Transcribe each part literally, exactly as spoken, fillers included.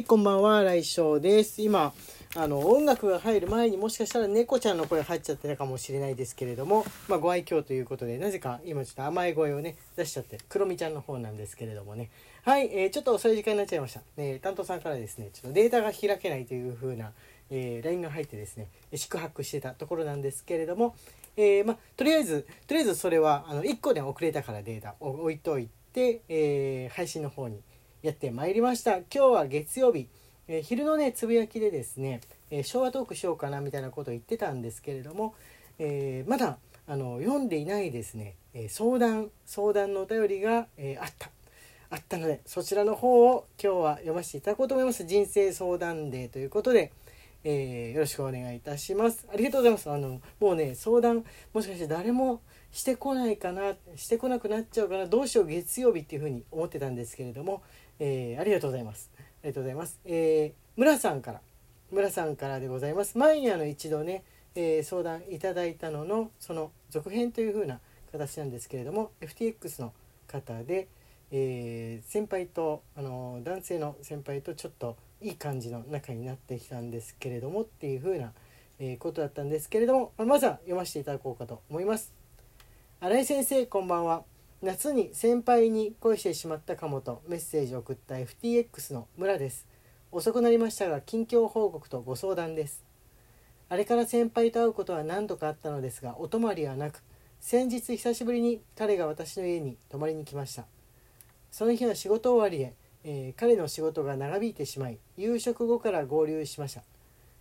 はい、こんばんは、来翔です。今あの音楽が入る前にもしかしたら猫ちゃんの声入っちゃってたかもしれないですけれども、まあ、ご愛嬌ということで、なぜか今ちょっと甘い声をね出しちゃって、クロミちゃんの方なんですけれどもね、はい、えー、ちょっと遅い時間になっちゃいました、えー、担当さんからですね、ちょっとデータが開けないという風な、えー、ライン が入ってですね、宿泊してたところなんですけれども、えーまあ、とりあえずとりあえずそれはあのいっこで遅れたからデータを置いといて、えー、配信の方にやってまいりました。今日は月曜日、えー、昼のねつぶやきでですね、えー、昭和トークしようかなみたいなことを言ってたんですけれども、えー、まだあの読んでいないですね、えー、相談相談のお便りが、えー、あったあったので、そちらの方を今日は読ませていただこうと思います。人生相談デーということで、えー、よろしくお願いいたします。ありがとうございます。あのもうね、相談もしかして誰もしてこないかな、してこなくなっちゃうかな、どうしよう月曜日っていうふうに思ってたんですけれども、えー、ありがとうございます。ありがとうございます。えー、村さんから、村さんからでございます。前にあの一度ね、えー、相談いただいたののその続編という風な形なんですけれども、エフティーエックス の方で、えー、先輩とあの男性の先輩とちょっといい感じの仲になってきたんですけれどもっていう風な、えー、ことだったんですけれども、まずは読ませていただこうかと思います。新井先生、こんばんは。夏に先輩に恋してしまったかもとメッセージを送った エフティーエックス の村です。遅くなりましたが近況報告とご相談です。あれから先輩と会うことは何度かあったのですが、お泊まりはなく、先日久しぶりに彼が私の家に泊まりに来ました。その日は仕事終わりで、えー、彼の仕事が長引いてしまい、夕食後から合流しました。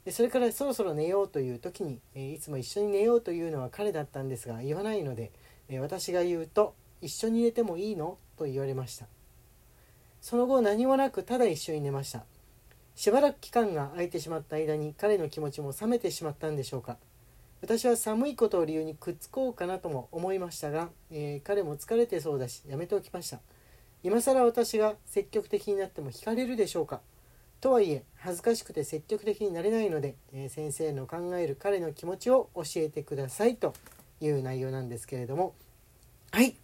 でそれからそろそろ寝ようという時に、えー、いつも一緒に寝ようというのは彼だったんですが言わないので、えー、私が言うと、一緒に寝てもいいのと言われました。その後何もなく、ただ一緒に寝ました。しばらく期間が空いてしまった間に彼の気持ちも冷めてしまったんでしょうか。私は寒いことを理由にくっつこうかなとも思いましたが、えー、彼も疲れてそうだしやめておきました。今更私が積極的になっても惹かれるでしょうか。とはいえ恥ずかしくて積極的になれないので、えー、先生の考える彼の気持ちを教えてくださいという内容なんですけれども、はい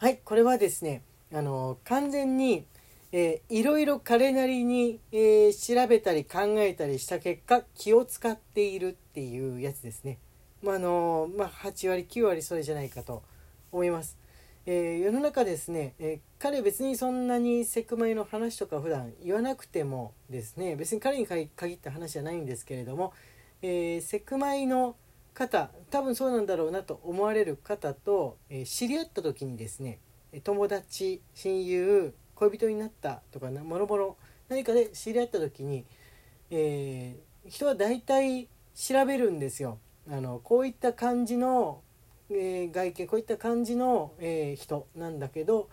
はい、これはですね、あの完全に、えー、いろいろ彼なりに、えー、調べたり考えたりした結果、気を使っているっていうやつですね。まああのまあ、はち割きゅう割それじゃないかと思います。えー、世の中ですね、えー、彼別にそんなにセクマイの話とか普段言わなくてもですね、別に彼に限った話じゃないんですけれども、えー、セクマイの方、多分そうなんだろうなと思われる方と、えー、知り合った時にですね、友達、親友、恋人になったとかもろもろ何かで知り合った時に、えー、人は大体調べるんですよ。あのこういった感じの、えー、外見、こういった感じの、えー、人なんだけど、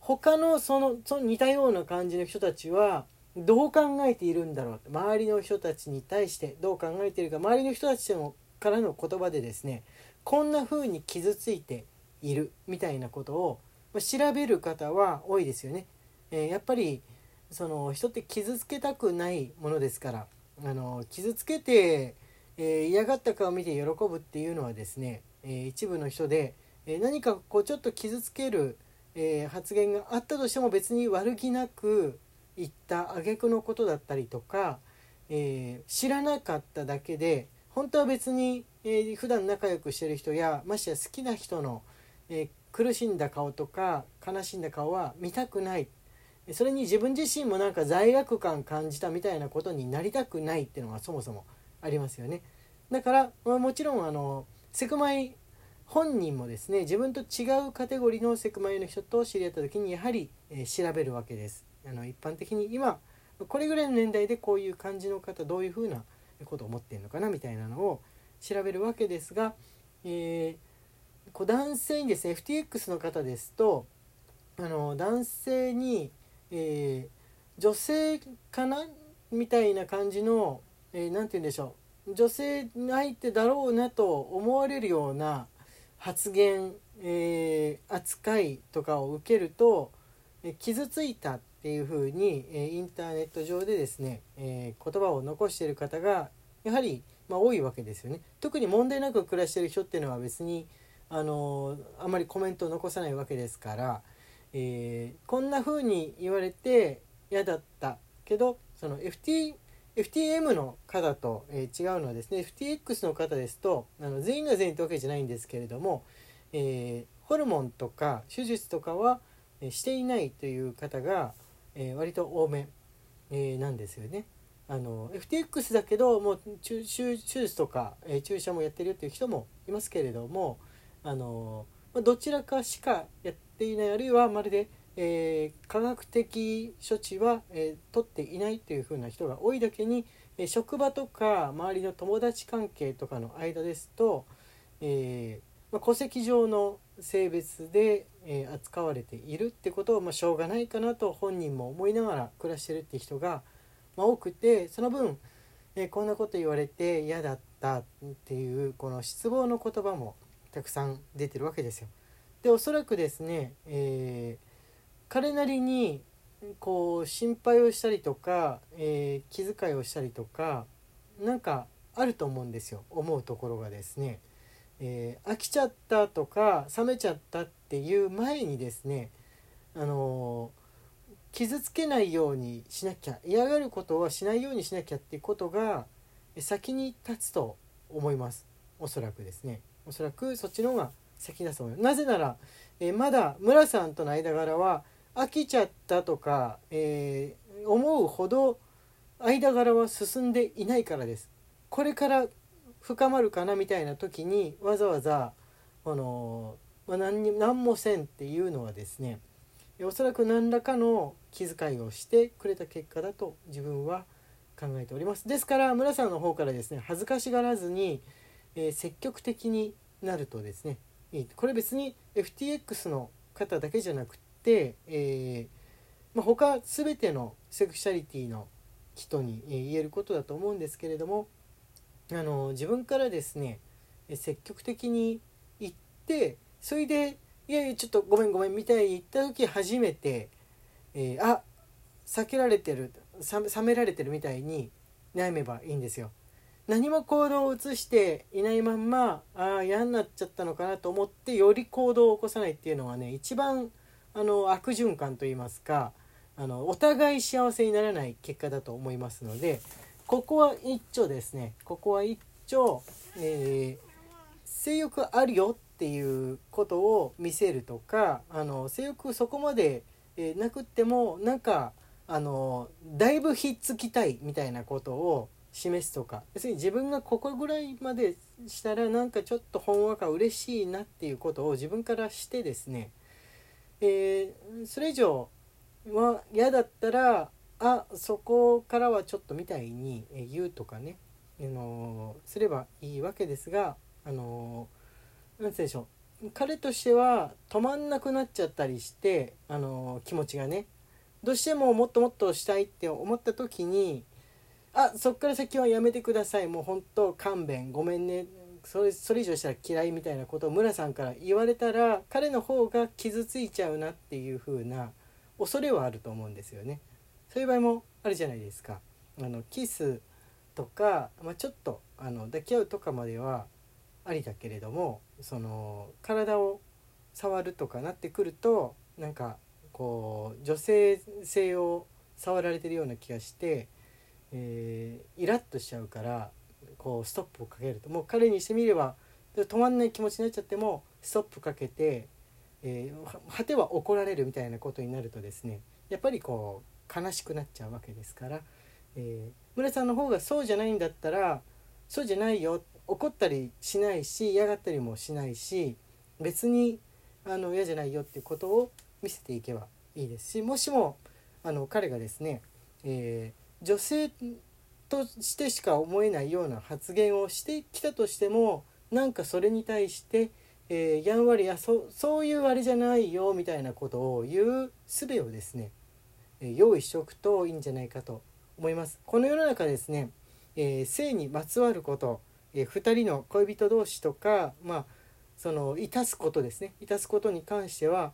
他のその、その似たような感じの人たちはどう考えているんだろう、周りの人たちに対してどう考えているか、周りの人たちでもからの言葉でですね、こんな風に傷ついているみたいなことを調べる方は多いですよね。えー、やっぱりその人って傷つけたくないものですから、あの傷つけて、えー、嫌がった顔を見て喜ぶっていうのはですね、えー、一部の人で、えー、何かこうちょっと傷つける、えー、発言があったとしても別に悪気なく言った挙句のことだったりとか、えー、知らなかっただけで、本当は別に、えー、普段仲良くしてる人や、ましてや好きな人の、えー、苦しんだ顔とか悲しんだ顔は見たくない。それに自分自身もなんか罪悪感感じたみたいなことになりたくないっていうのがそもそもありますよね。だから、まあ、もちろんあのセクマイ本人もですね、自分と違うカテゴリーのセクマイの人と知り合った時にやはり、えー、調べるわけです。あの一般的に今これぐらいの年代でこういう感じの方、どういうふうなことを思ってんのかなみたいなのを調べるわけですが、えー、こう男性にですね、 エフティーエックス の方ですと、あの男性に、えー、女性かなみたいな感じの、えー、なんて言うんでしょう、女性相手だろうなと思われるような発言、えー、扱いとかを受けると、えー、傷ついたっていう風に、えー、インターネット上でですね、えー、言葉を残している方がやはり、まあ、多いわけですよね。特に問題なく暮らしている人っていうのは別に、あのー、あんまりコメントを残さないわけですから、えー、こんな風に言われて嫌だったけど、その エフティー、エフティーエム の方と、えー、違うのはですね、 エフティーエックス の方ですと、あの全員が全員というわけじゃないんですけれども、えー、ホルモンとか手術とかはしていないという方が、えー、割と多め、えー、なんですよね。あの エフティーエックス だけどもう手術とか、えー、注射もやってるよっていう人もいますけれども、あのー、どちらかしかやっていない、あるいはまるでえー、科学的処置は、えー、取っていないというふうな人が多いだけに、えー、職場とか周りの友達関係とかの間ですと、えーまあ、戸籍上の性別で、えー、扱われているってことを、まあ、しょうがないかなと本人も思いながら暮らしてるって人が、まあ、多くて、その分、えー、こんなこと言われて嫌だったっていうこの失望の言葉もたくさん出てるわけですよ。で、おそらくですね、えー彼なりにこう心配をしたりとか、えー、気遣いをしたりとかなんかあると思うんですよ。思うところがですね、えー、飽きちゃったとか冷めちゃったっていう前にですね、あのー、傷つけないようにしなきゃ、嫌がることはしないようにしなきゃっていうことが先に立つと思います。おそらくですね、おそらくそっちの方が先だと思います。なぜなら、えー、まだ村さんとの間柄は飽きちゃったとか、えー、思うほど間柄は進んでいないからです。これから深まるかなみたいな時にわざわざ、あのーまあ、何に、何もせんっていうのはですね、おそらく何らかの気遣いをしてくれた結果だと自分は考えております。ですから村さんの方からですね、恥ずかしがらずに、えー、積極的になるとですね、これ別に エフティーエックス の方だけじゃなくて、えーまあ、他全てのセクシャリティの人に言えることだと思うんですけれども、あの自分からですね積極的に言って、それでいやいやちょっとごめんごめんみたいに言った時初めて、えー、あ避けられてる、冷められてるみたいに悩めばいいんですよ。何も行動を移していないまんま、ああ嫌になっちゃったのかなと思ってより行動を起こさないっていうのはね、一番あの悪循環といいますか、あのお互い幸せにならない結果だと思いますので、ここは一丁ですね、ここは一丁、えー、性欲あるよっていうことを見せるとか、あの性欲そこまで、えー、なくってもなんかあのだいぶひっつきたいみたいなことを示すとか、別に自分がここぐらいまでしたらなんかちょっとほんわか嬉しいなっていうことを自分からしてですね、えー、それ以上は嫌だったら、あそこからはちょっとみたいに言うとかね、あのー、すればいいわけですが、あのー、なんて言うんでしょう、彼としては止まんなくなっちゃったりして、あのー、気持ちがね、どうしてももっともっとしたいって思った時に、あそっから先はやめてください、もう本当勘弁ごめんね、それ、それ以上したら嫌いみたいなことを村さんから言われたら、彼の方が傷ついちゃうなっていう風な恐れはあると思うんですよね。そういう場合もあるじゃないですか。あのキスとか、まあ、ちょっとあの抱き合うとかまではありだけれども、その体を触るとかなってくると、なんかこう女性性を触られてるような気がして、えー、イラッとしちゃうからこうストップをかけると、もう彼にしてみれば止まんない気持ちになっちゃってもストップかけて、えー、果ては怒られるみたいなことになるとですね、やっぱりこう悲しくなっちゃうわけですから、えー、村さんの方がそうじゃないんだったら、そうじゃないよ、怒ったりしないし嫌がったりもしないし、別にあの嫌じゃないよっていうことを見せていけばいいですし、もしもあの彼がですね、えー、女性としてしか思えないような発言をしてきたとしても、なんかそれに対して、えー、やんわりや そ, そういうあれじゃないよみたいなことを言う術をですね、えー、用意しておくといいんじゃないかと思います。この世の中ですね、えー、性にまつわること、えー、ふたりの恋人同士とか、まあそのいたすことですね、いたすことに関しては、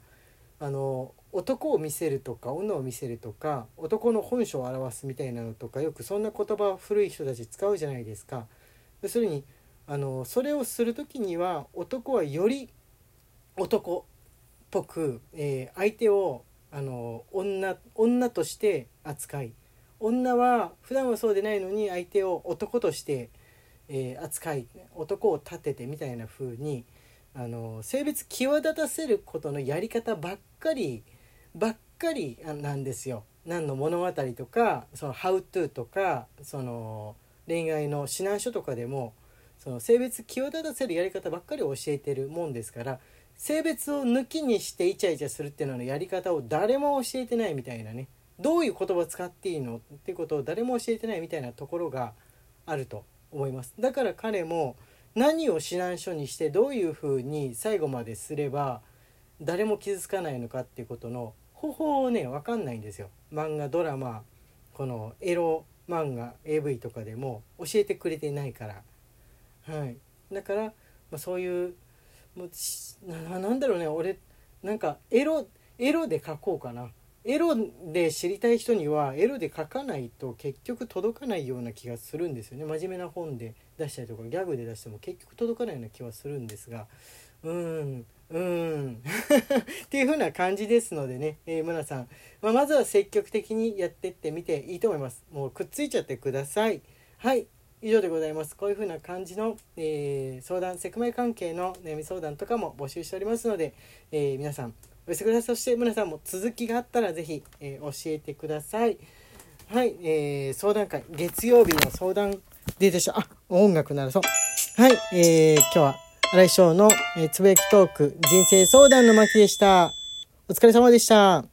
あの男を見せるとか女を見せるとか男の本性を表すみたいなのとか、よくそんな言葉を古い人たち使うじゃないですか。要するにあのそれをする時には男はより男っぽく、えー、相手をあの 女, 女として扱い、女は普段はそうでないのに相手を男として、えー、扱い、男を立ててみたいな風にあの性別際立たせることのやり方ばっかりばっかりなんですよ。何の物語とかそのハウトゥーとかその恋愛の指南書とかでもその性別際立たせるやり方ばっかり教えてるもんですから、性別を抜きにしてイチャイチャするっていうののやり方を誰も教えてないみたいなね、どういう言葉使っていいのってことを誰も教えてないみたいなところがあると思います。だから彼も何を指南書にしてどういうふうに最後まですれば誰も傷つかないのかっていうことの方法をね分かんないんですよ。漫画、ドラマ、このエロ漫画 エーブイ とかでも教えてくれてないから、はい、だから、まあ、そういうもうな、なんだろうね、俺なんかエロエロで書こうかな。エロで知りたい人にはエロで書かないと結局届かないような気がするんですよね。真面目な本で出したりとかギャグで出しても結局届かないような気はするんですが、うーんうーんっていう風な感じですのでね、えー、むなさん、まあ、まずは積極的にやってってみていいと思います。もうくっついちゃってください。はい、以上でございます。こういう風な感じの、えー、相談、セクマイ関係の悩み相談とかも募集しておりますので、えー、皆さんお寄せください。そして皆さんも続きがあったらぜひ、えー、教えてください。はい、えー、相談会月曜日の相談デートした。あ、音楽ならそう。はい、えー、今日は荒井翔の、えー、つぶやきトーク人生相談の巻でした。お疲れ様でした。